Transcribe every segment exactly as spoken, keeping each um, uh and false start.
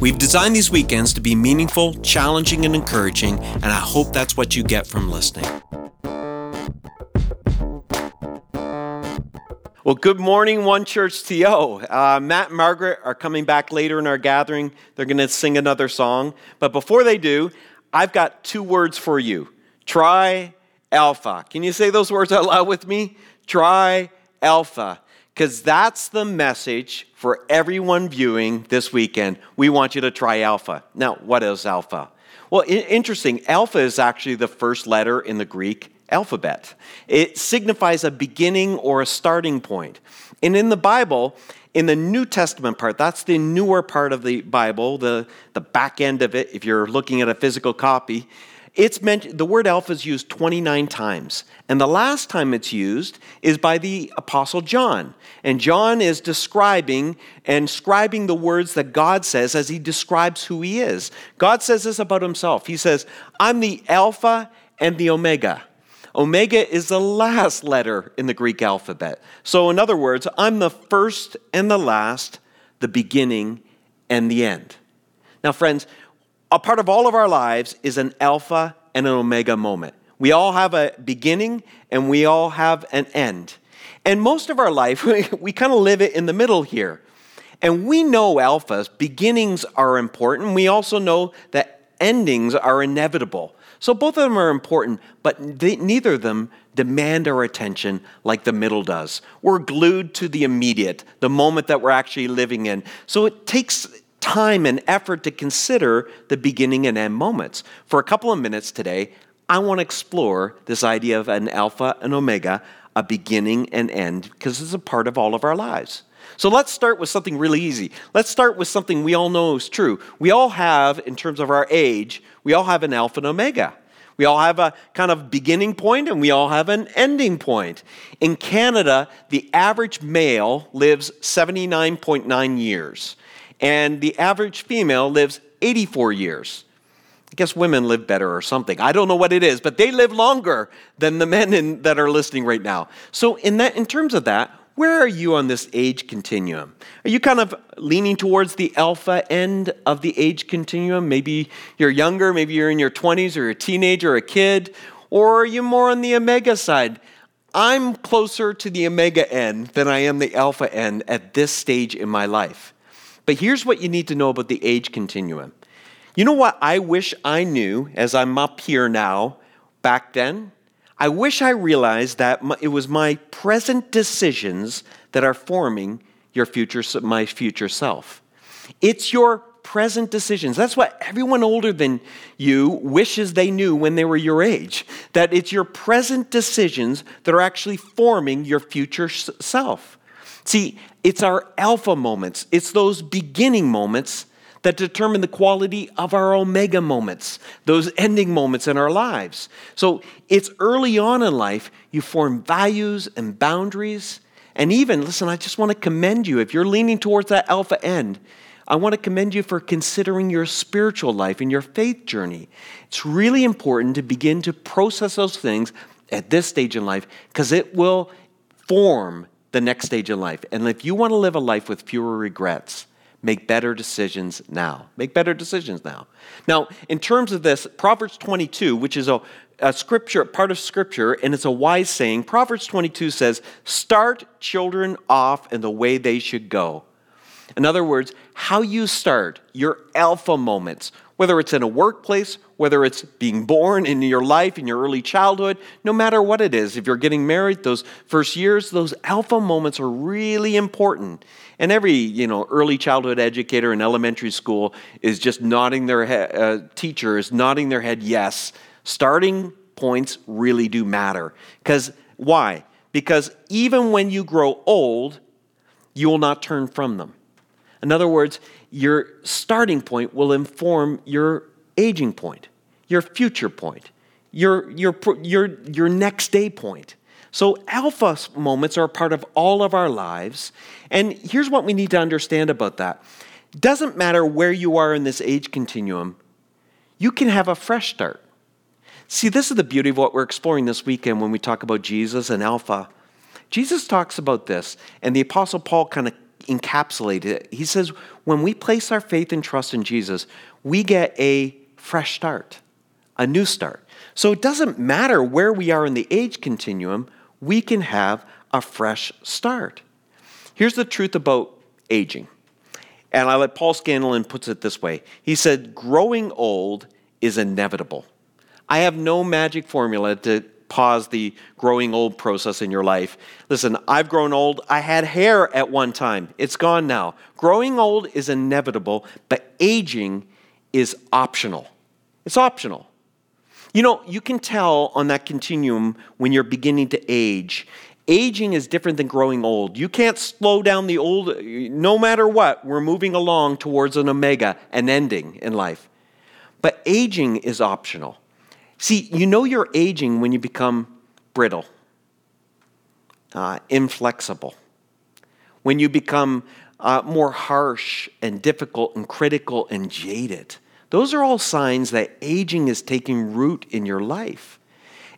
We've designed these weekends to be meaningful, challenging, and encouraging, and I hope that's what you get from listening. Well, good morning, One Church T O. Uh, Matt and Margaret are coming back later in our gathering. They're going to sing another song. But before they do, I've got two words for you. Try Alpha. Can you say those words out loud with me? Try Alpha. Because that's the message for everyone viewing this weekend. We want you to try Alpha. Now, what is Alpha? Well, interesting. Alpha is actually the first letter in the Greek alphabet. It signifies a beginning or a starting point. And in the Bible, in the New Testament part, that's the newer part of the Bible, the, the back end of it, if you're looking at a physical copy, It's meant, the word alpha is used twenty-nine times, and the last time it's used is by the Apostle John. And John is describing and scribing the words that God says as he describes who he is. God says this about himself. He says, I'm the Alpha and the Omega. Omega is the last letter in the Greek alphabet. So in other words, I'm the first and the last, the beginning and the end. Now, friends, a part of all of our lives is an alpha and an omega moment. We all have a beginning and we all have an end. And most of our life, we, we kind of live it in the middle here. And we know alphas, beginnings are important. We also know that endings are inevitable. So both of them are important, but they, neither of them demand our attention like the middle does. We're glued to the immediate, the moment that we're actually living in. So it takes time and effort to consider the beginning and end moments. For a couple of minutes today, I want to explore this idea of an alpha and omega, a beginning and end, because it's a part of all of our lives. So let's start with something really easy. Let's start with something we all know is true. We all have, in terms of our age, we all have an alpha and omega. We all have a kind of beginning point and we all have an ending point. In Canada, the average male lives seventy-nine point nine years. And the average female lives eighty-four years. I guess women live better or something. I don't know what it is, but they live longer than the men in, that are listening right now. So in that, in terms of that, where are you on this age continuum? Are you kind of leaning towards the alpha end of the age continuum? Maybe you're younger, maybe you're in your twenties or you're a teenager or a kid, or are you more on the omega side? I'm closer to the omega end than I am the alpha end at this stage in my life. But here's what you need to know about the age continuum. You know what I wish I knew as I'm up here now, back then? I wish I realized that my, it was my present decisions that are forming your future, my future self. It's your present decisions. That's what everyone older than you wishes they knew when they were your age, that it's your present decisions that are actually forming your future self. See, it's our alpha moments. It's those beginning moments that determine the quality of our omega moments, those ending moments in our lives. So it's early on in life, you form values and boundaries. And even, listen, I just want to commend you. If you're leaning towards that alpha end, I want to commend you for considering your spiritual life and your faith journey. It's really important to begin to process those things at this stage in life because it will form the next stage in life. And if you want to live a life with fewer regrets, make better decisions now. Make better decisions now. Now, in terms of this, Proverbs twenty-two, which is a, a scripture, part of scripture, and it's a wise saying, Proverbs twenty-two says, start children off in the way they should go. In other words, how you start your alpha moments, whether it's in a workplace, whether it's being born in your life, in your early childhood, no matter what it is, if you're getting married, those first years, those alpha moments are really important. And every, you know, early childhood educator in elementary school is just nodding their head, uh, teacher is nodding their head, yes, starting points really do matter. Because why? Because even when you grow old, you will not turn from them. In other words, your starting point will inform your aging point, your future point, your your your your next day point. So alpha moments are a part of all of our lives. And here's what we need to understand about that. Doesn't matter where you are in this age continuum, you can have a fresh start. See, this is the beauty of what we're exploring this weekend when we talk about Jesus and alpha. Jesus talks about this, and the Apostle Paul kind of encapsulated it. He says, when we place our faith and trust in Jesus, we get a fresh start, a new start. So it doesn't matter where we are in the age continuum, we can have a fresh start. Here's the truth about aging. And I like Paul Scanlon puts it this way. He said, growing old is inevitable. I have no magic formula to pause the growing old process in your life. Listen, I've grown old. I had hair at one time. It's gone now. Growing old is inevitable, but aging is optional. It's optional. You know, you can tell on that continuum when you're beginning to age. Aging is different than growing old. You can't slow down the old. No matter what, we're moving along towards an omega, an ending in life. But aging is optional. See, you know you're aging when you become brittle, uh, inflexible, when you become uh, more harsh and difficult and critical and jaded. Those are all signs that aging is taking root in your life.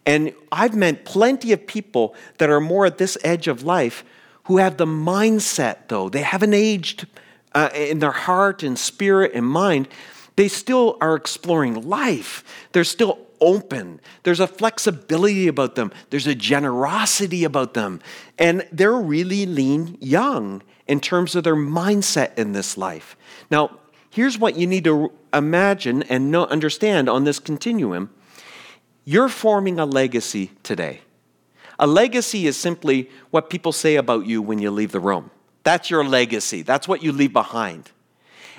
And I've met plenty of people that are more at this edge of life who have the mindset, though. They haven't aged uh, in their heart and spirit and mind. They still are exploring life. They're still open. There's a flexibility about them. There's a generosity about them. And they're really lean young in terms of their mindset in this life. Now, here's what you need to imagine and know, understand on this continuum. You're forming a legacy today. A legacy is simply what people say about you when you leave the room. That's your legacy. That's what you leave behind.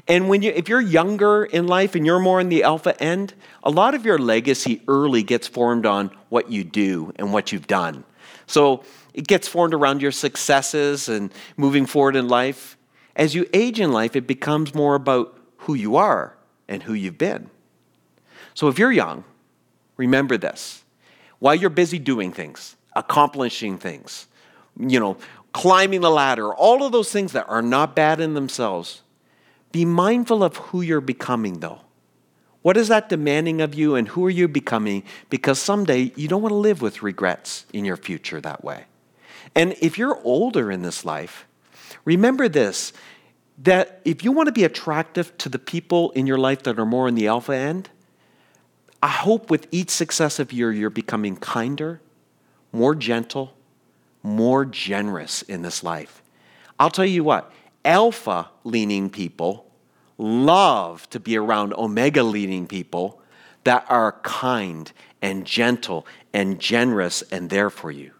And when you, if you're younger in life and you're more in the alpha end, a lot of your legacy early gets formed on what you do and what you've done. So it gets formed around your successes and moving forward in life. As you age in life, it becomes more about who you are and who you've been. So if you're young, remember this. While you're busy doing things, accomplishing things, you know, climbing the ladder, all of those things that are not bad in themselves, be mindful of who you're becoming, though. What is that demanding of you, and who are you becoming? Because someday you don't want to live with regrets in your future that way. And if you're older in this life, remember this, that if you want to be attractive to the people in your life that are more in the alpha end, I hope with each successive year you're becoming kinder, more gentle, more generous in this life. I'll tell you what. Alpha-leaning people love to be around omega-leaning people that are kind and gentle and generous and there for you.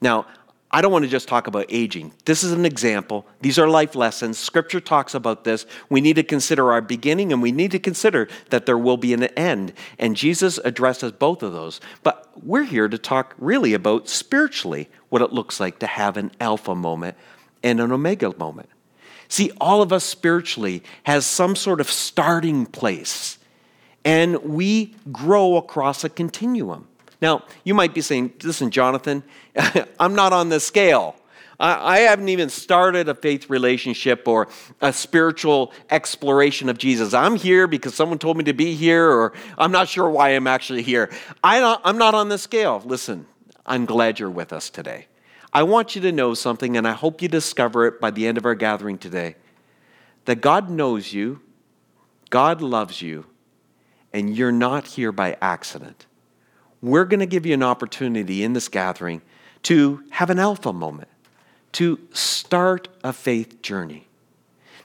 Now, I don't want to just talk about aging. This is an example. These are life lessons. Scripture talks about this. We need to consider our beginning, and we need to consider that there will be an end. And Jesus addresses both of those. But we're here to talk really about spiritually what it looks like to have an alpha moment and an omega moment. See, all of us spiritually has some sort of starting place, and we grow across a continuum. Now, you might be saying, listen, Jonathan, I'm not on the scale. I haven't even started a faith relationship or a spiritual exploration of Jesus. I'm here because someone told me to be here, or I'm not sure why I'm actually here. I'm not on the scale. Listen, I'm glad you're with us today. I want you to know something, and I hope you discover it by the end of our gathering today, that God knows you, God loves you, and you're not here by accident. We're going to give you an opportunity in this gathering to have an alpha moment, to start a faith journey.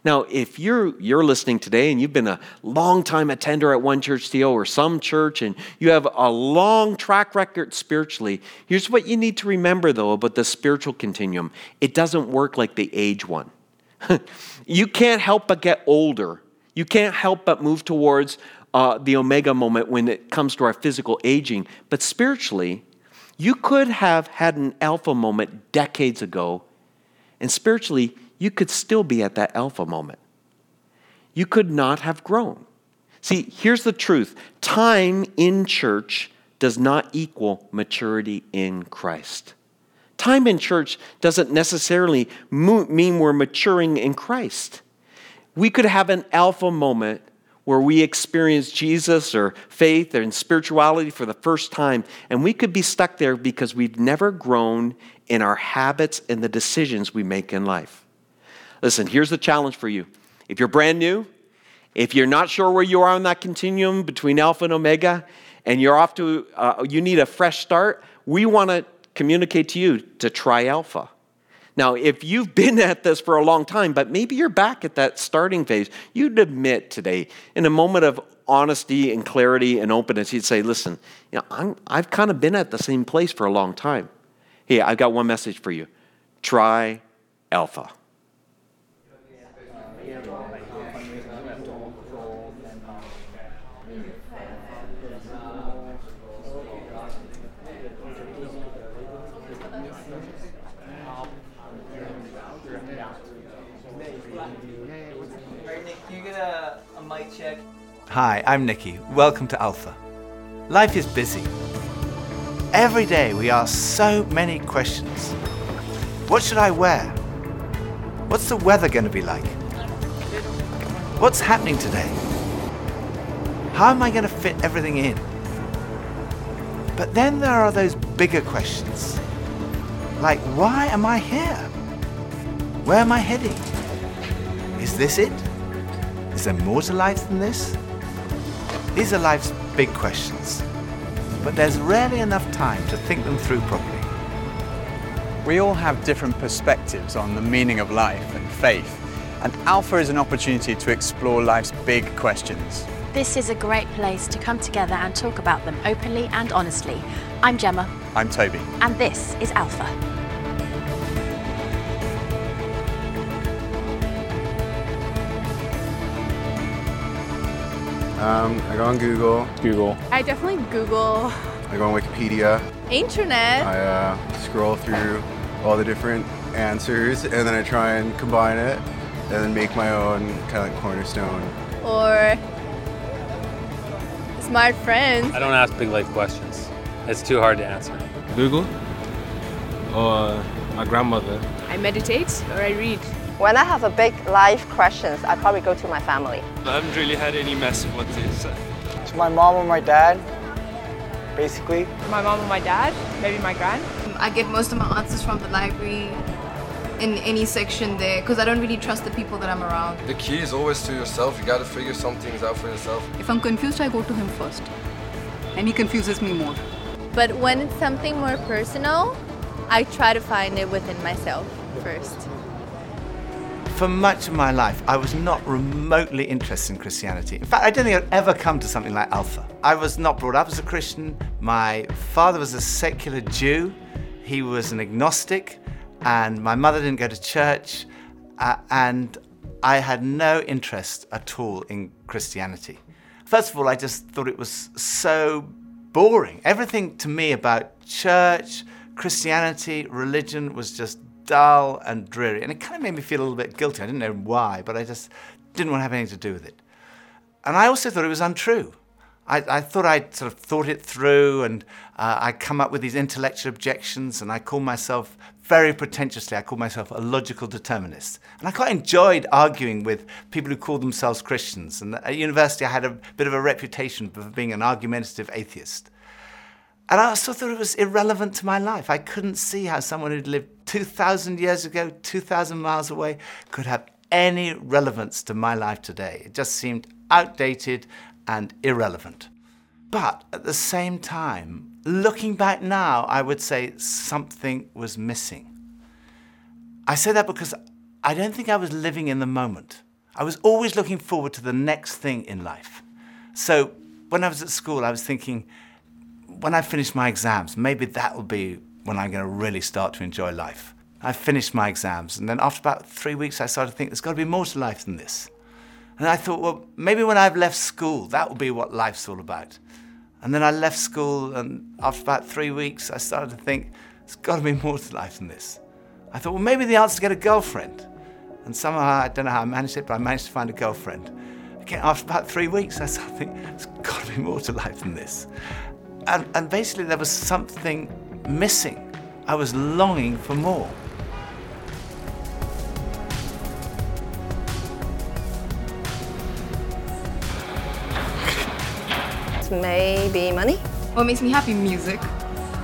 Now, if you're you're listening today and you've been a long-time attender at One Church T O or some church, and you have a long track record spiritually, here's what you need to remember, though, about the spiritual continuum. It doesn't work like the age one. You can't help but get older. You can't help but move towards uh, the omega moment when it comes to our physical aging. But spiritually, you could have had an alpha moment decades ago, and spiritually, you could still be at that alpha moment. You could not have grown. See, here's the truth. Time in church does not equal maturity in Christ. Time in church doesn't necessarily mo- mean we're maturing in Christ. We could have an alpha moment where we experience Jesus or faith and spirituality for the first time, and we could be stuck there because we've never grown in our habits and the decisions we make in life. Listen, here's the challenge for you. If you're brand new, if you're not sure where you are on that continuum between alpha and omega, and you're off to, uh, you need a fresh start, we want to communicate to you to try alpha. Now, if you've been at this for a long time, but maybe you're back at that starting phase, you'd admit today, in a moment of honesty and clarity and openness, you'd say, listen, you know, I'm, I've kind of been at the same place for a long time. Hey, I've got one message for you. Try alpha. Hi, I'm Nikki. Welcome to Alpha. Life is busy. Every day we ask so many questions. What should I wear? What's the weather going to be like? What's happening today? How am I going to fit everything in? But then there are those bigger questions. Like, why am I here? Where am I heading? Is this it? Is there more to life than this? These are life's big questions, but there's rarely enough time to think them through properly. We all have different perspectives on the meaning of life and faith, and Alpha is an opportunity to explore life's big questions. This is a great place to come together and talk about them openly and honestly. I'm Gemma. I'm Toby. And this is Alpha. Um, I go on Google. Google. I definitely Google. I go on Wikipedia. Internet. I uh, scroll through all the different answers, and then I try and combine it, and then make my own kind of like cornerstone. Or smart friends. I don't ask big life questions. It's too hard to answer. Google. Or my grandmother. I meditate or I read. When I have a big life questions, I probably go to my family. I haven't really had any massive ones yet, so. To my mom or my dad, basically. My mom or my dad, maybe my grand. I get most of my answers from the library, in any section there, because I don't really trust the people that I'm around. The key is always to yourself. You gotta figure some things out for yourself. If I'm confused, I go to him first, and he confuses me more. But when it's something more personal, I try to find it within myself first. For much of my life, I was not remotely interested in Christianity. In fact, I don't think I'd ever come to something like Alpha. I was not brought up as a Christian. My father was a secular Jew. He was an agnostic, and my mother didn't go to church, uh, and I had no interest at all in Christianity. First of all, I just thought it was so boring. Everything to me about church, Christianity, religion was just dull and dreary, and it kind of made me feel a little bit guilty. I didn't know why, but I just didn't want to have anything to do with it. And I also thought it was untrue. I, I thought I'd sort of thought it through, and uh, I come up with these intellectual objections, and I call myself, very pretentiously, I call myself a logical determinist. And I quite enjoyed arguing with people who call themselves Christians, and at university I had a bit of a reputation for being an argumentative atheist. And I also thought it was irrelevant to my life. I couldn't see how someone who'd lived two thousand years ago, two thousand miles away, could have any relevance to my life today. It just seemed outdated and irrelevant. But at the same time, looking back now, I would say something was missing. I say that because I don't think I was living in the moment. I was always looking forward to the next thing in life. So when I was at school, I was thinking, when I finish my exams, maybe that will be when I'm going to really start to enjoy life. I finished my exams, and then after about three weeks, I started to think there's got to be more to life than this. And I thought, well, maybe when I've left school, that will be what life's all about. And then I left school, and after about three weeks, I started to think there's got to be more to life than this. I thought, well, maybe the answer is to get a girlfriend. And somehow, I don't know how I managed it, but I managed to find a girlfriend. Again, after about three weeks, I started to think there's got to be more to life than this. And, and basically there was something missing. I was longing for more. Maybe money. What makes me happy? Music.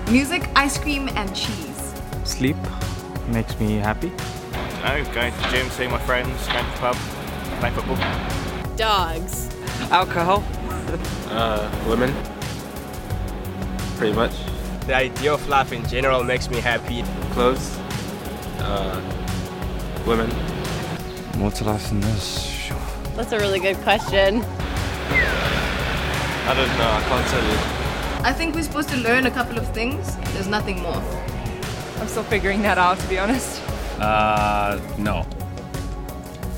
Music, ice cream, and cheese. Sleep makes me happy. I know, going to the gym, seeing my friends, going to the pub, playing football. Dogs. Alcohol. uh, women. Pretty much. The idea of life in general makes me happy. Clothes. Uh, women. More to life than this? Sure. That's a really good question. I don't know, I can't tell you. I think we're supposed to learn a couple of things. There's nothing more. I'm still figuring that out, to be honest. Uh, no.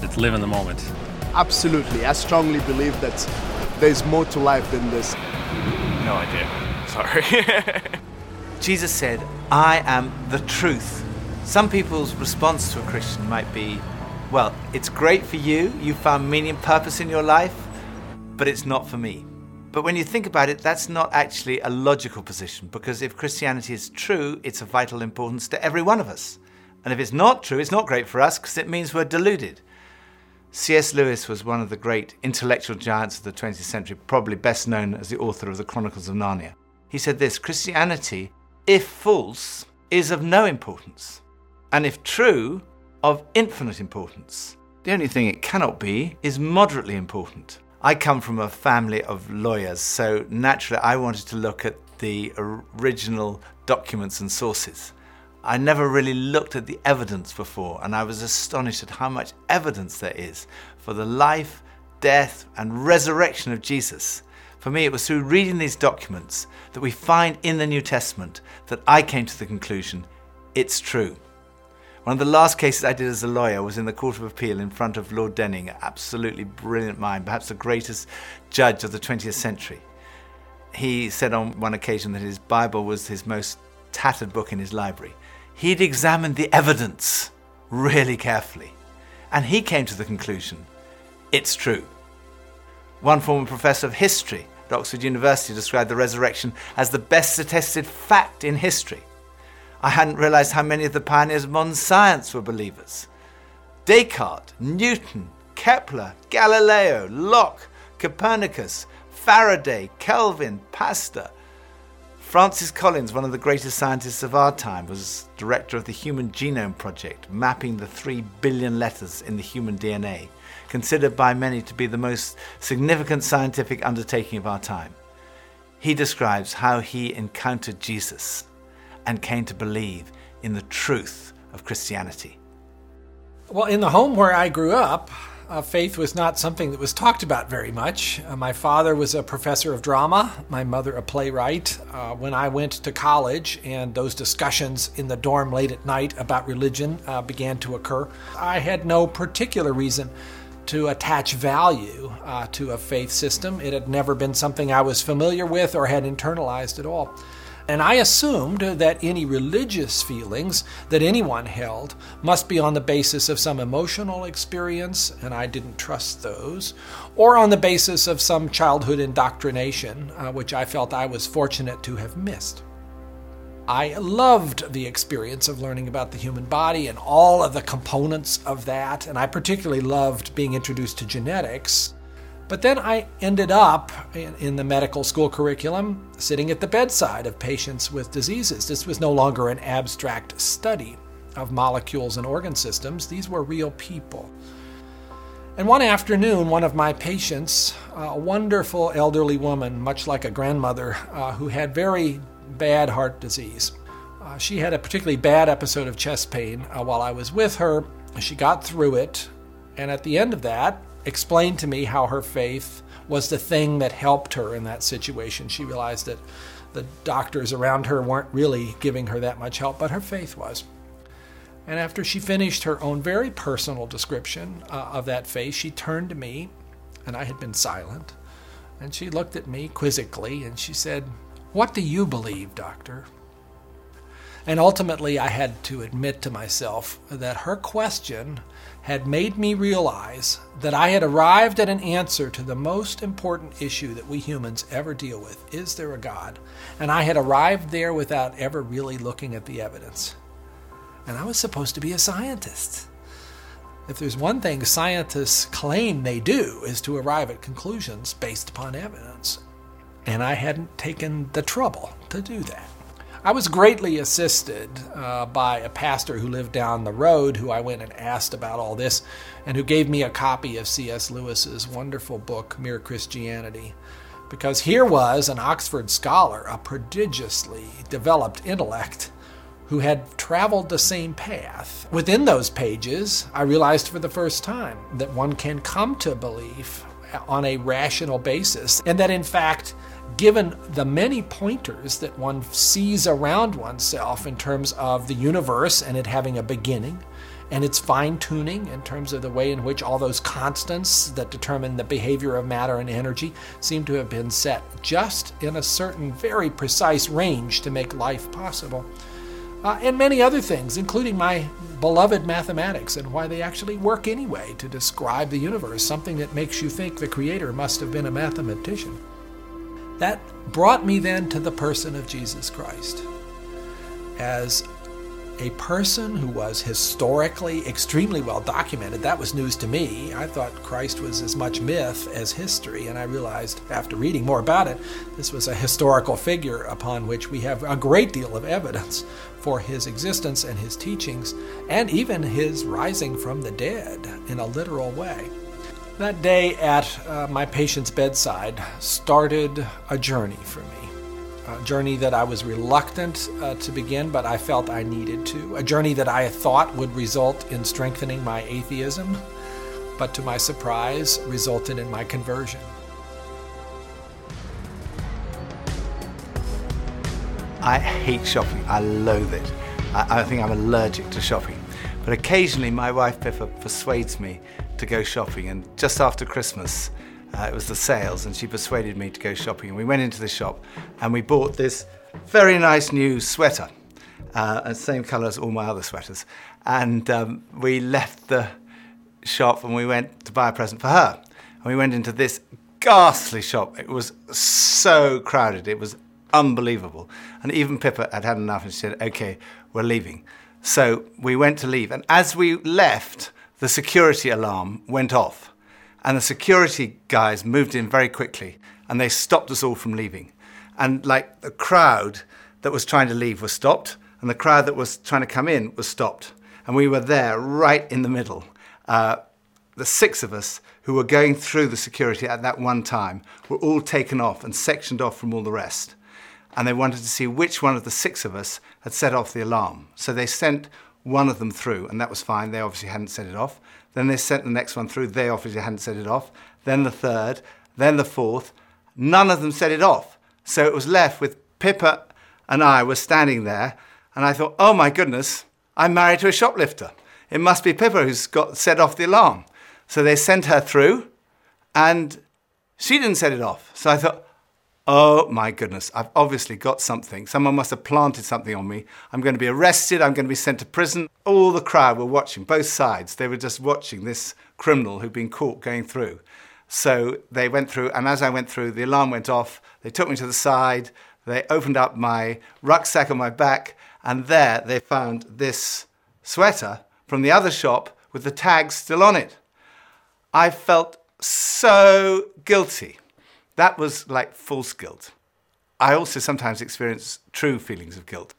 Let's live in the moment. Absolutely. I strongly believe that there's more to life than this. No idea. Sorry. Jesus said, I am the truth. Some people's response to a Christian might be, well, it's great for you. You found meaning and purpose in your life, but it's not for me. But when you think about it, that's not actually a logical position, because if Christianity is true, it's of vital importance to every one of us. And if it's not true, it's not great for us, because it means we're deluded. C S Lewis was one of the great intellectual giants of the twentieth century, probably best known as the author of the Chronicles of Narnia. He said this, Christianity, if false, is of no importance, and if true, of infinite importance. The only thing it cannot be is moderately important. I come from a family of lawyers, so naturally I wanted to look at the original documents and sources. I never really looked at the evidence before, and I was astonished at how much evidence there is for the life, death, and resurrection of Jesus. For me, it was through reading these documents that we find in the New Testament that I came to the conclusion, it's true. One of the last cases I did as a lawyer was in the Court of Appeal in front of Lord Denning, an absolutely brilliant mind, perhaps the greatest judge of the twentieth century. He said on one occasion that his Bible was his most tattered book in his library. He'd examined the evidence really carefully, and he came to the conclusion, it's true. One former professor of history at Oxford University described the resurrection as the best attested fact in history. I hadn't realized how many of the pioneers of modern science were believers. Descartes, Newton, Kepler, Galileo, Locke, Copernicus, Faraday, Kelvin, Pasteur. Francis Collins, one of the greatest scientists of our time, was director of the Human Genome Project, mapping the three billion letters in the human D N A, considered by many to be the most significant scientific undertaking of our time. He describes how he encountered Jesus and came to believe in the truth of Christianity. Well, in the home where I grew up, uh, faith was not something that was talked about very much. Uh, my father was a professor of drama, my mother a playwright. Uh, when I went to college and those discussions in the dorm late at night about religion uh, began to occur, I had no particular reason to attach value uh, to a faith system. It had never been something I was familiar with or had internalized at all. And I assumed that any religious feelings that anyone held must be on the basis of some emotional experience, and I didn't trust those, or on the basis of some childhood indoctrination, uh, which I felt I was fortunate to have missed. I loved the experience of learning about the human body and all of the components of that, and I particularly loved being introduced to genetics. But then I ended up in the medical school curriculum sitting at the bedside of patients with diseases. This was no longer an abstract study of molecules and organ systems. These were real people. And one afternoon, one of my patients, a wonderful elderly woman, much like a grandmother, uh, who had very bad heart disease. Uh, she had a particularly bad episode of chest pain uh, while I was with her. She got through it, and at the end of that, explained to me how her faith was the thing that helped her in that situation. She realized that the doctors around her weren't really giving her that much help, but her faith was. And after she finished her own very personal description uh, of that faith, she turned to me, and I had been silent, and she looked at me quizzically, and she said, "What do you believe, doctor?" And ultimately, I had to admit to myself that her question had made me realize that I had arrived at an answer to the most important issue that we humans ever deal with. Is there a God? And I had arrived there without ever really looking at the evidence. And I was supposed to be a scientist. If there's one thing scientists claim they do, is to arrive at conclusions based upon evidence. And I hadn't taken the trouble to do that. I was greatly assisted uh, by a pastor who lived down the road, who I went and asked about all this, and who gave me a copy of C S Lewis's wonderful book, Mere Christianity, because here was an Oxford scholar, a prodigiously developed intellect, who had traveled the same path. Within those pages, I realized for the first time that one can come to belief on a rational basis, and that in fact, given the many pointers that one sees around oneself in terms of the universe and it having a beginning, and its fine-tuning in terms of the way in which all those constants that determine the behavior of matter and energy seem to have been set just in a certain very precise range to make life possible, uh, and many other things, including my beloved mathematics and why they actually work anyway to describe the universe, something that makes you think the Creator must have been a mathematician. That brought me then to the person of Jesus Christ as a person who was historically extremely well documented. That was news to me. I thought Christ was as much myth as history, and I realized after reading more about it, this was a historical figure upon which we have a great deal of evidence for his existence and his teachings, and even his rising from the dead in a literal way. That day at uh, my patient's bedside started a journey for me, a journey that I was reluctant uh, to begin, but I felt I needed to, a journey that I thought would result in strengthening my atheism, but to my surprise, resulted in my conversion. I hate shopping. I loathe it. I, I think I'm allergic to shopping. But occasionally, my wife, Pippa, persuades me to go shopping. And just after Christmas, uh, it was the sales, and she persuaded me to go shopping. And we went into the shop, and we bought this very nice new sweater, uh, and same colour as all my other sweaters. And um, we left the shop, and we went to buy a present for her. And we went into this ghastly shop. It was so crowded. It was unbelievable. And even Pippa had had enough, and she said, OK, we're leaving. So we went to leave, and as we left, the security alarm went off, and the security guys moved in very quickly, and they stopped us all from leaving. And like the crowd that was trying to leave was stopped, and the crowd that was trying to come in was stopped, and we were there right in the middle. Uh, the six of us who were going through the security at that one time were all taken off and sectioned off from all the rest. And they wanted to see which one of the six of us had set off the alarm. So they sent one of them through, and that was fine. They obviously hadn't set it off. Then they sent the next one through. They obviously hadn't set it off. Then the third, then the fourth. None of them set it off. So it was left with Pippa and I were standing there, and I thought, oh my goodness, I'm married to a shoplifter. It must be Pippa who's got set off the alarm. So they sent her through, and she didn't set it off. So I thought, oh my goodness, I've obviously got something. Someone must have planted something on me. I'm going to be arrested. I'm going to be sent to prison. All the crowd were watching, both sides. They were just watching this criminal who'd been caught going through. So they went through, and as I went through, the alarm went off. They took me to the side. They opened up my rucksack on my back, and there they found this sweater from the other shop with the tag still on it. I felt so guilty. That was like false guilt. I also sometimes experience true feelings of guilt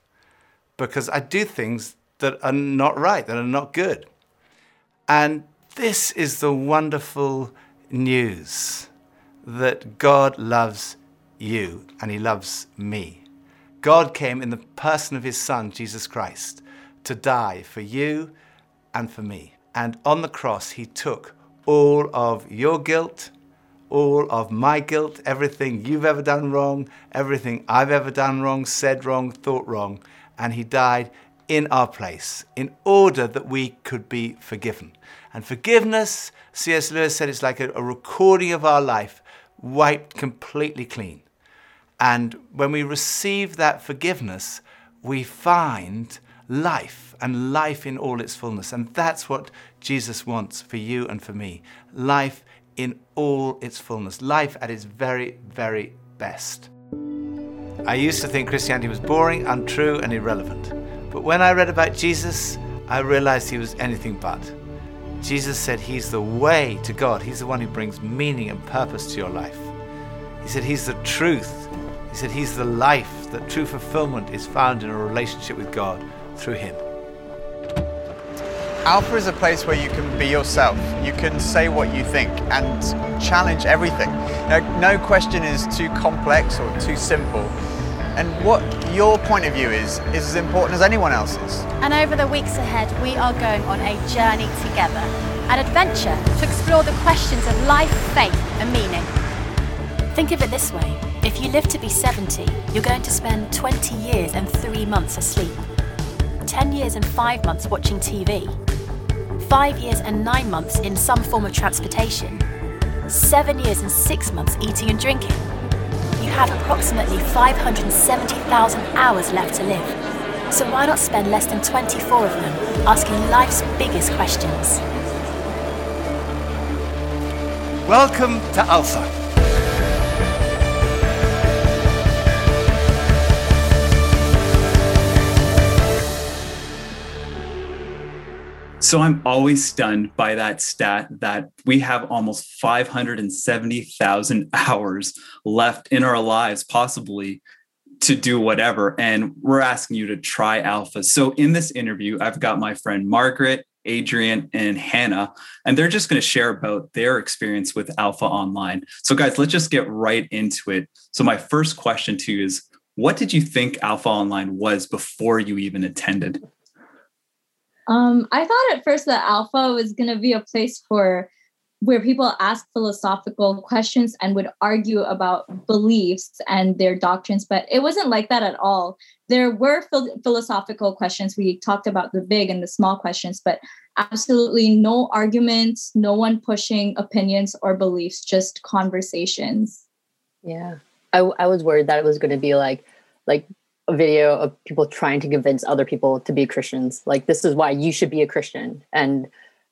because I do things that are not right, that are not good. And this is the wonderful news that God loves you and he loves me. God came in the person of his son, Jesus Christ, to die for you and for me. And on the cross, he took all of your guilt, all of my guilt, everything you've ever done wrong, everything I've ever done wrong, said wrong, thought wrong, and he died in our place in order that we could be forgiven. And forgiveness, C S Lewis said, it's like a, a recording of our life wiped completely clean. And when we receive that forgiveness, we find life and life in all its fullness. And that's what Jesus wants for you and for me. Life in all its fullness. Life at its very, very best. I used to think Christianity was boring, untrue, and irrelevant. But when I read about Jesus, I realized he was anything but. Jesus said he's the way to God. He's the one who brings meaning and purpose to your life. He said he's the truth. He said he's the life, that true fulfillment is found in a relationship with God through him. Alpha is a place where you can be yourself. You can say what you think and challenge everything. No, no question is too complex or too simple. And what your point of view is, is as important as anyone else's. And over the weeks ahead, we are going on a journey together, an adventure to explore the questions of life, faith, and meaning. Think of it this way. If you live to be seventy, you're going to spend twenty years and three months asleep, ten years and five months watching T V, five years and nine months in some form of transportation, seven years and six months eating and drinking. You have approximately five hundred seventy thousand hours left to live. So why not spend less than twenty-four of them asking life's biggest questions? Welcome to Alpha. So I'm always stunned by that stat that we have almost five hundred seventy thousand hours left in our lives, possibly to do whatever. And we're asking you to try Alpha. So in this interview, I've got my friend Margaret, Adrian, and Hannah, and they're just going to share about their experience with Alpha Online. So guys, let's just get right into it. So my first question to you is, what did you think Alpha Online was before you even attended? Um, I thought at first that Alpha was going to be a place for where people ask philosophical questions and would argue about beliefs and their doctrines, but it wasn't like that at all. There were phil- philosophical questions. We talked about the big and the small questions, but absolutely no arguments, no one pushing opinions or beliefs, just conversations. Yeah, I, I was worried that it was going to be like, like, a video of people trying to convince other people to be Christians. Like, this is why you should be a Christian and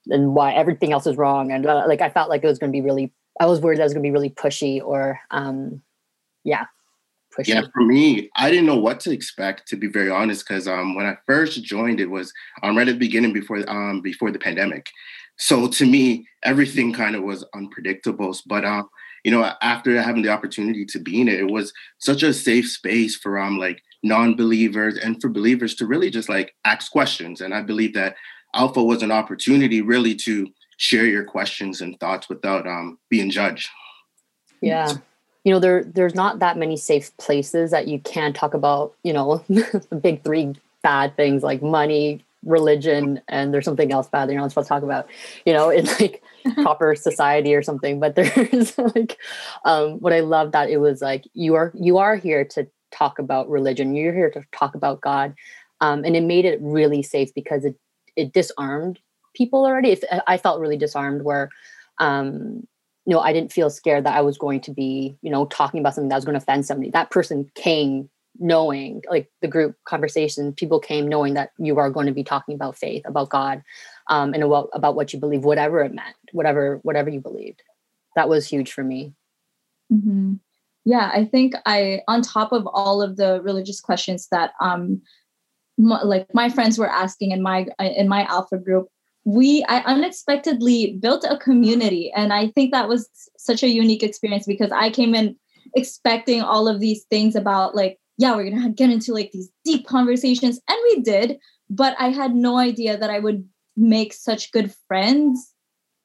and why everything else is wrong. And uh, like, I felt like it was going to be really, I was worried that it was going to be really pushy or, um, yeah. pushy. Yeah, for me, I didn't know what to expect, to be very honest, because um, when I first joined, it was um, right at the beginning before um, before the pandemic. So to me, everything kind of was unpredictable, but um, you know, after having the opportunity to be in it, it was such a safe space for um, like, non-believers and for believers to really just like ask questions. And I believe that Alpha was an opportunity really to share your questions and thoughts without um, being judged. Yeah. You know, there there's not that many safe places that you can talk about, you know, the big three bad things like money, religion, and there's something else bad that you're not supposed to talk about, you know, in like proper society or something. But there's like, um, what I love that it was like, you are you are here to talk about religion. You're here to talk about God. Um, and it made it really safe because it, it disarmed people already. It, I felt really disarmed where, um, you know, I didn't feel scared that I was going to be, you know, talking about something that was going to offend somebody. That person came knowing, like the group conversation, people came knowing that you are going to be talking about faith, about God, um, and about, about what you believe, whatever it meant, whatever, whatever you believed. That was huge for me. Mm-hmm. Yeah, I think I, on top of all of the religious questions that um, m- like my friends were asking in my in my Alpha group, we I unexpectedly built a community. And I think that was such a unique experience because I came in expecting all of these things about like, yeah, we're going to get into like these deep conversations. And we did. But I had no idea that I would make such good friends.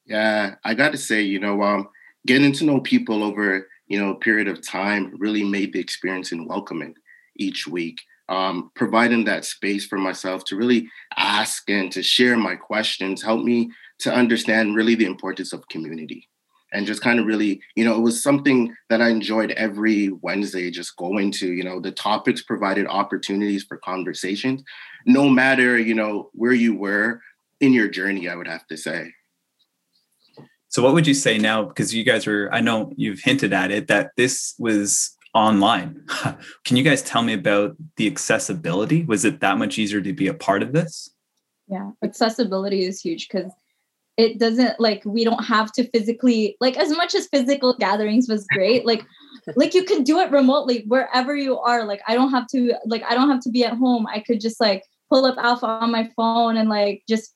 Yeah, I got to say, you know, um, getting to know people over you know, period of time really made the experience in welcoming each week, um, providing that space for myself to really ask and to share my questions, helped me to understand really the importance of community and just kind of really, you know, it was something that I enjoyed every Wednesday, just going to, you know, the topics provided opportunities for conversations, no matter, you know, where you were in your journey, I would have to say. So what would you say now, because you guys were, I know you've hinted at it, that this was online. Can you guys tell me about the accessibility? Was it that much easier to be a part of this? Yeah, accessibility is huge because it doesn't, like, we don't have to physically, like, as much as physical gatherings was great, like, like you can do it remotely wherever you are. Like, I don't have to, like, I don't have to be at home. I could just like pull up Alpha on my phone and like, just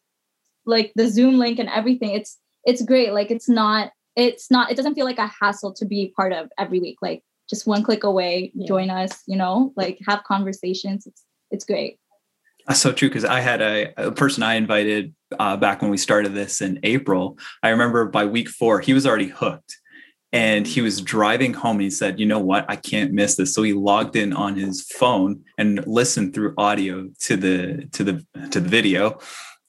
like the Zoom link and everything. It's, it's great. Like, it's not, it's not, it doesn't feel like a hassle to be part of every week. Like, just one click away, yeah. Join us, you know, like have conversations. It's, it's great. That's so true. Cause I had a, a person I invited uh, back when we started this in April. I remember by week four, he was already hooked and he was driving home and he said, you know what, I can't miss this. So he logged in on his phone and listened through audio to the, to the, to the video.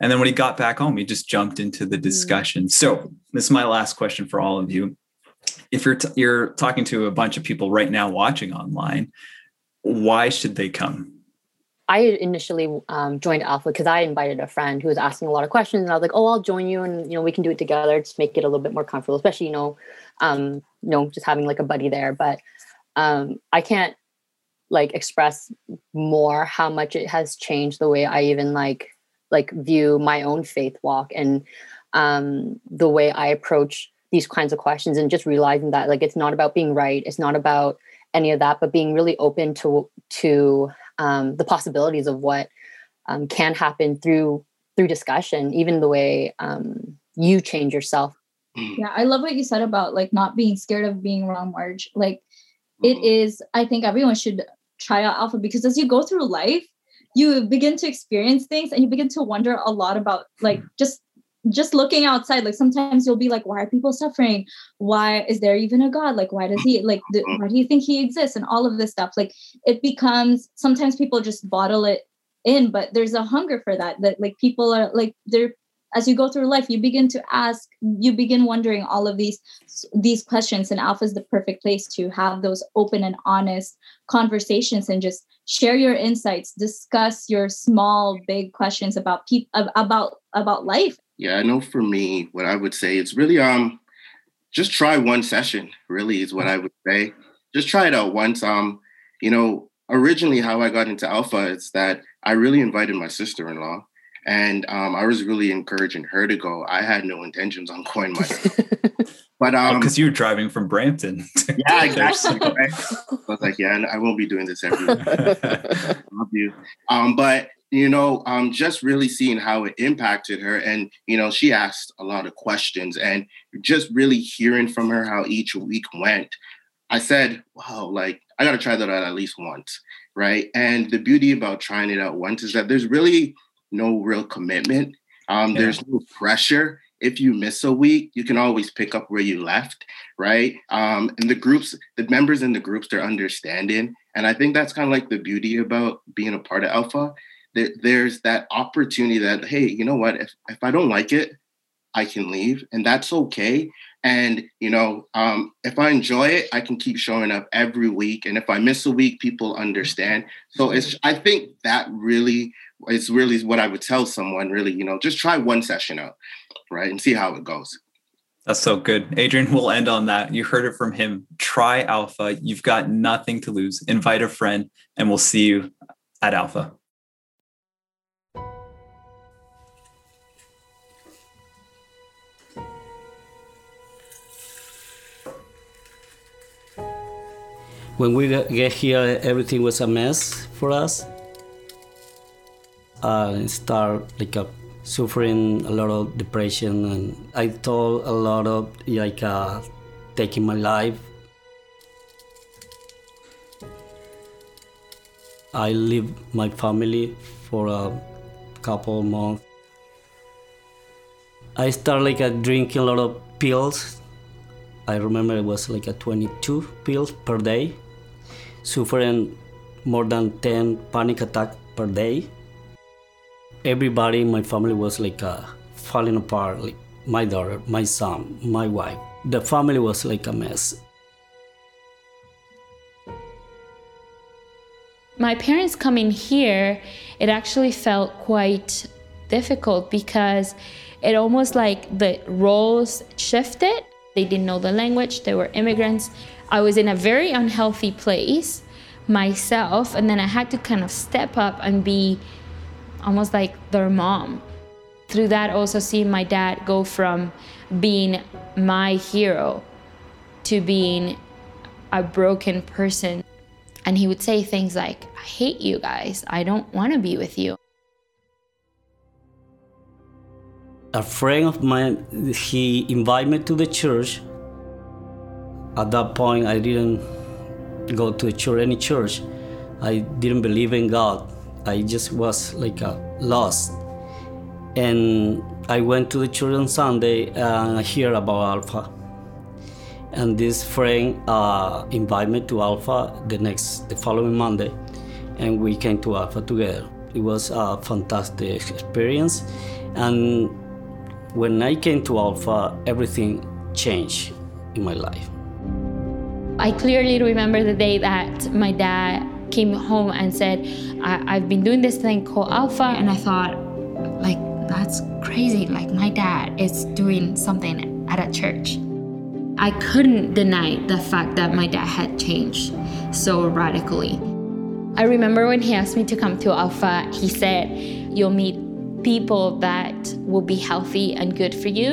And then when he got back home, he just jumped into the discussion. So this is my last question for all of you. If you're, t- you're talking to a bunch of people right now watching online, why should they come? I initially um, joined Alpha because I invited a friend who was asking a lot of questions, and I was like, "Oh, I'll join you, and you know, we can do it together to make it a little bit more comfortable." Especially, you know, um, you know, just having like a buddy there. But um, I can't like express more how much it has changed the way I even like like view my own faith walk and um, the way I approach these kinds of questions, and just realizing that like it's not about being right, it's not about any of that, but being really open to to Um, the possibilities of what um, can happen through through discussion, even the way um, you change yourself. Yeah, I love what you said about like not being scared of being wrong, Marge. Like it is, I think everyone should try out Alpha because as you go through life, you begin to experience things and you begin to wonder a lot about like just just looking outside. Like sometimes you'll be like, why are people suffering? Why is there even a God? Like, why does he like, th- why do you think he exists? And all of this stuff, like it becomes, sometimes people just bottle it in, but there's a hunger for that, that like people are like, they're, as you go through life, you begin to ask, you begin wondering all of these, these questions, and Alpha is the perfect place to have those open and honest conversations and just share your insights, discuss your small, big questions about people, about, about life. Yeah, I know for me, what I would say, it's really um, just try one session, really is what I would say. Just try it out once. Um, you know, originally how I got into Alpha is that I really invited my sister-in-law and um, I was really encouraging her to go. I had no intentions on going myself. But um, because oh, you were driving from Brampton. Yeah, exactly. Right? I was like, yeah, I won't be doing this every week. Love you. Um, but you know, um, just really seeing how it impacted her. And, you know, she asked a lot of questions and just really hearing from her how each week went. I said, wow, like, I got to try that out at least once, right? And the beauty about trying it out once is that there's really no real commitment. Um, yeah. There's no pressure. If you miss a week, you can always pick up where you left, right? Um, and the groups, the members in the groups, they're understanding. And I think that's kind of like the beauty about being a part of Alpha. There's that opportunity that, hey, you know what, if, if I don't like it, I can leave, and that's okay. And, you know, um, if I enjoy it, I can keep showing up every week. And if I miss a week, people understand. So it's, I think that really, it's really what I would tell someone, really, you know, just try one session out, right? And see how it goes. That's so good. Adrian, we'll end on that. You heard it from him. Try Alpha. You've got nothing to lose. Invite a friend, and we'll see you at Alpha. When we get here, everything was a mess for us. I start like uh, suffering a lot of depression, and I thought a lot of like uh, taking my life. I leave my family for a couple months. I start like uh, drinking a lot of pills. I remember it was like a twenty-two pills per day. Suffering more than ten panic attacks per day. Everybody in my family was like uh, falling apart. Like my daughter, my son, my wife. The family was like a mess. My parents coming here, it actually felt quite difficult because it almost like the roles shifted. They didn't know the language. They were immigrants. I was in a very unhealthy place myself. And then I had to kind of step up and be almost like their mom. Through that, also seeing my dad go from being my hero to being a broken person. And he would say things like, I hate you guys. I don't want to be with you. A friend of mine, he invited me to the church. At that point, I didn't go to a church, any church. I didn't believe in God. I just was like a lost. And I went to the church on Sunday and I heard about Alpha. And this friend uh, invited me to Alpha the next, the following Monday. And we came to Alpha together. It was a fantastic experience. And when I came to Alpha, everything changed in my life. I clearly remember the day that my dad came home and said, I- I've been doing this thing called Alpha, and I thought, like, that's crazy. Like, my dad is doing something at a church. I couldn't deny the fact that my dad had changed so radically. I remember when he asked me to come to Alpha, he said, you'll meet people that will be healthy and good for you.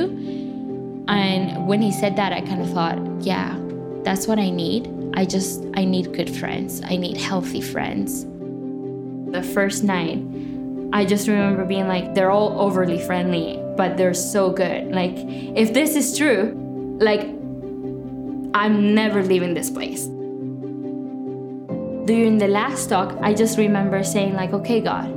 And when he said that, I kind of thought, yeah, that's what I need. I just, I need good friends. I need healthy friends. The first night, I just remember being like, they're all overly friendly, but they're so good. Like, if this is true, like, I'm never leaving this place. During the last talk, I just remember saying like, okay, God,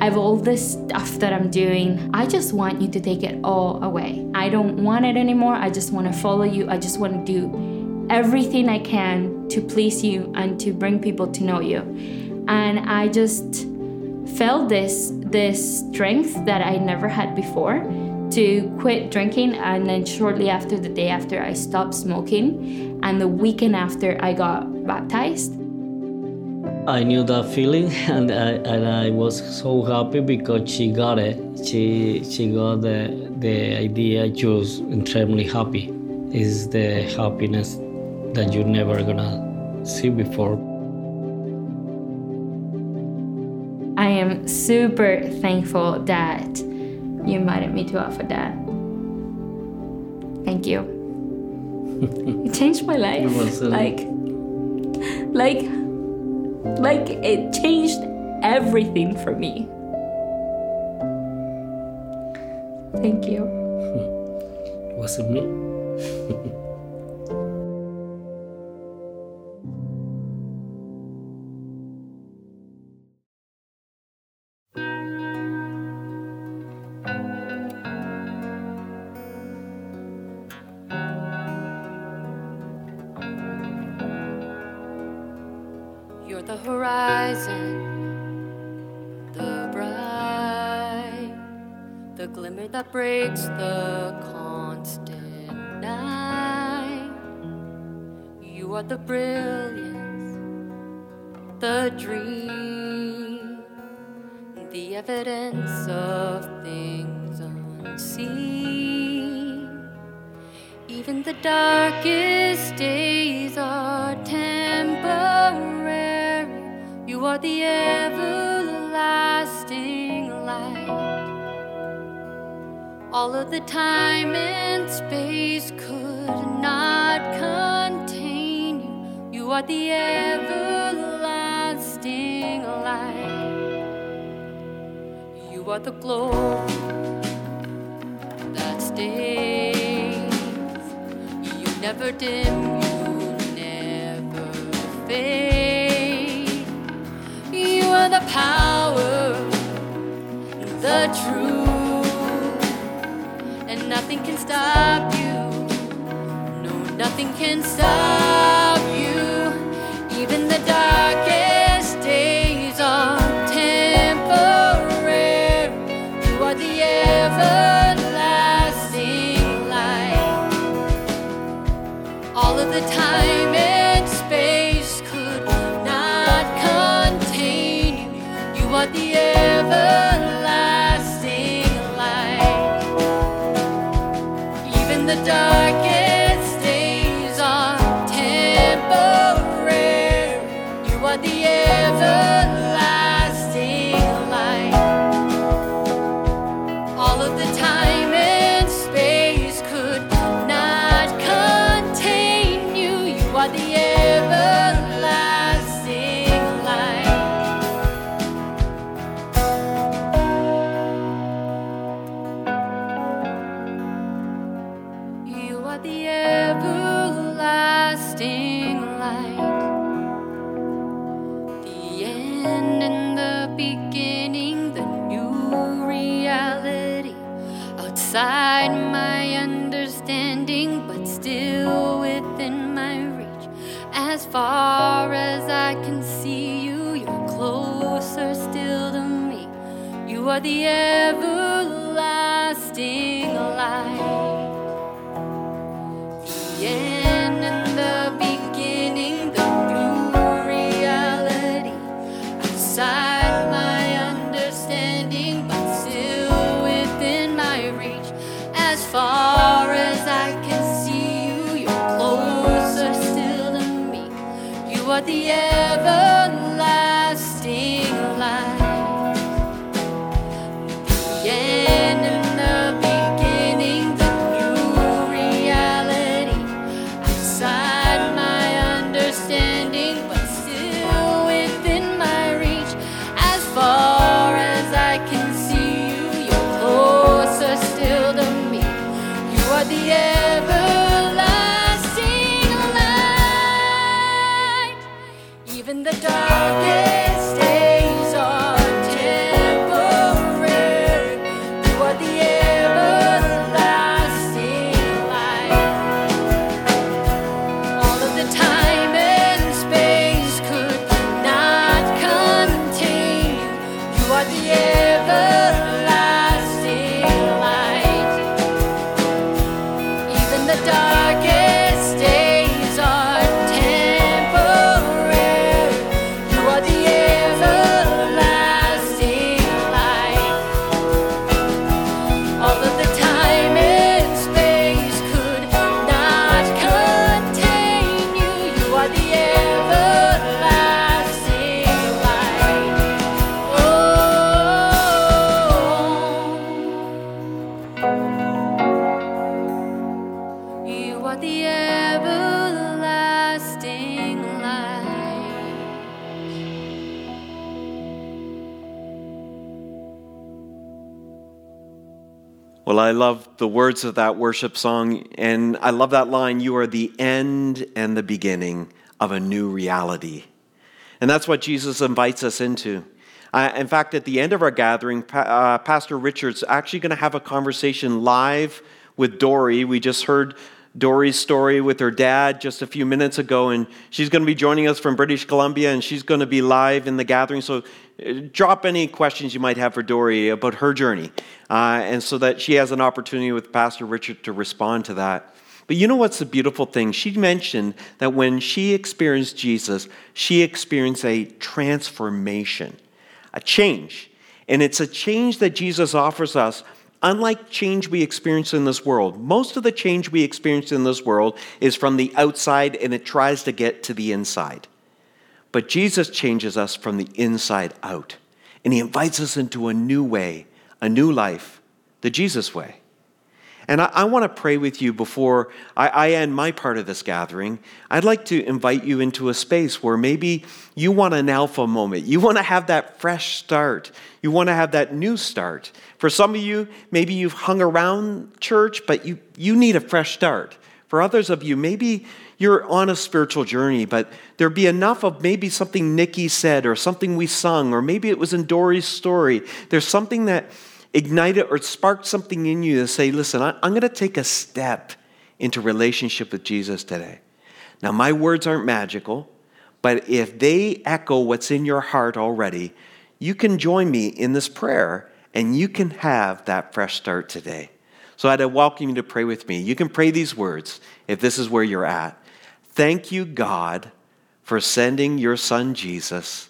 I have all this stuff that I'm doing. I just want you to take it all away. I don't want it anymore. I just want to follow you. I just want to do everything I can to please you and to bring people to know you. And I just felt this, this strength that I never had before to quit drinking. And then shortly after, the day after, I stopped smoking. And the weekend after, I got baptized. I knew that feeling, and I, and I was so happy because she got it. She she got the the idea. She was extremely happy. It's the happiness that you're never gonna see before. I am super thankful that you invited me to Alpha, Dad. Thank you. You changed my life. It was, uh, like like. Like, it changed everything for me. Thank you. It wasn't me. The constant night, you are the brilliance, the dream, the evidence of things unseen. Even the darkest days are temporary. You are the everlasting light. All of the time and space could not contain you. You are the everlasting light. You are the glow that stays. You never dim, you never fade. You are the power, the truth. Nothing can stop you. No, nothing can stop you. Even the darkest days are temporary. You are the everlasting light. All of the time and space could not contain you. You are the everlasting. Darkest but the everlasting light. All of the time and space could not contain you. You are the everlasting light. You are the everlasting light. Outside my understanding, but still within my reach. As far as I can see you, you're closer still to me. You are the everlasting light. The end and the beginning, the new reality. Outside. Far as I can see you, you're closer still to me. You are the everlasting light. The end and the beginning, the new reality. Outside my understanding, but still within my reach. As far as I can see you, you're closer still to me. You are the everlasting light. Even the darkest days are temporary. You are the everlasting light. All of the time and space could not contain you. You are the everlasting light. Well, I love the words of that worship song, and I love that line, you are the end and the beginning of a new reality. And that's what Jesus invites us into. Uh, in fact, at the end of our gathering, uh, Pastor Richard's actually going to have a conversation live with Dory. We just heard Dory's story with her dad just a few minutes ago, and she's going to be joining us from British Columbia, and she's going to be live in the gathering. So drop any questions you might have for Dory about her journey, uh, and so that she has an opportunity with Pastor Richard to respond to that. But you know what's the beautiful thing? She mentioned that when she experienced Jesus, she experienced a transformation, a change. And it's a change that Jesus offers us. Unlike change we experience in this world, most of the change we experience in this world is from the outside, and it tries to get to the inside. But Jesus changes us from the inside out, and he invites us into a new way, a new life, the Jesus way. And I, I want to pray with you before I, I end my part of this gathering. I'd like to invite you into a space where maybe you want an alpha moment. You want to have that fresh start. You want to have that new start. For some of you, maybe you've hung around church, but you, you need a fresh start. For others of you, maybe you're on a spiritual journey, but there'd be enough of maybe something Nikki said or something we sung, or maybe it was in Dory's story. There's something that ignite it or spark something in you to say, listen, I'm going to take a step into relationship with Jesus today. Now, my words aren't magical, but if they echo what's in your heart already, you can join me in this prayer and you can have that fresh start today. So I'd welcome you to pray with me. You can pray these words if this is where you're at. Thank you, God, for sending your son Jesus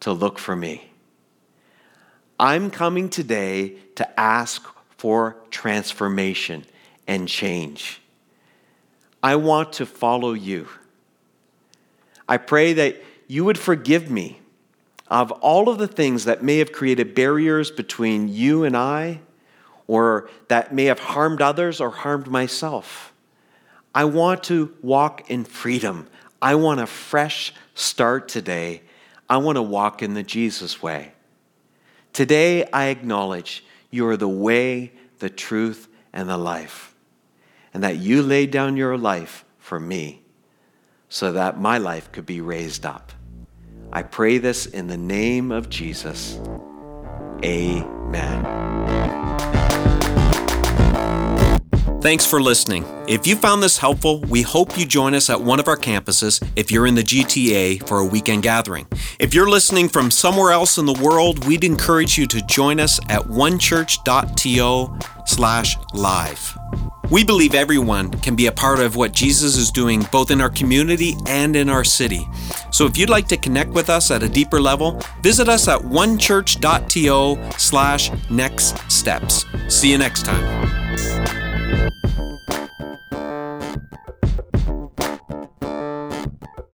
to look for me. I'm coming today to ask for transformation and change. I want to follow you. I pray that you would forgive me of all of the things that may have created barriers between you and I, or that may have harmed others or harmed myself. I want to walk in freedom. I want a fresh start today. I want to walk in the Jesus way. Today, I acknowledge you are the way, the truth, and the life, and that you laid down your life for me so that my life could be raised up. I pray this in the name of Jesus. Amen. Thanks for listening. If you found this helpful, we hope you join us at one of our campuses if you're in the G T A for a weekend gathering. If you're listening from somewhere else in the world, we'd encourage you to join us at one church dot T O slash live. We believe everyone can be a part of what Jesus is doing both in our community and in our city. So if you'd like to connect with us at a deeper level, visit us at one church dot T O slash next steps. See you next time.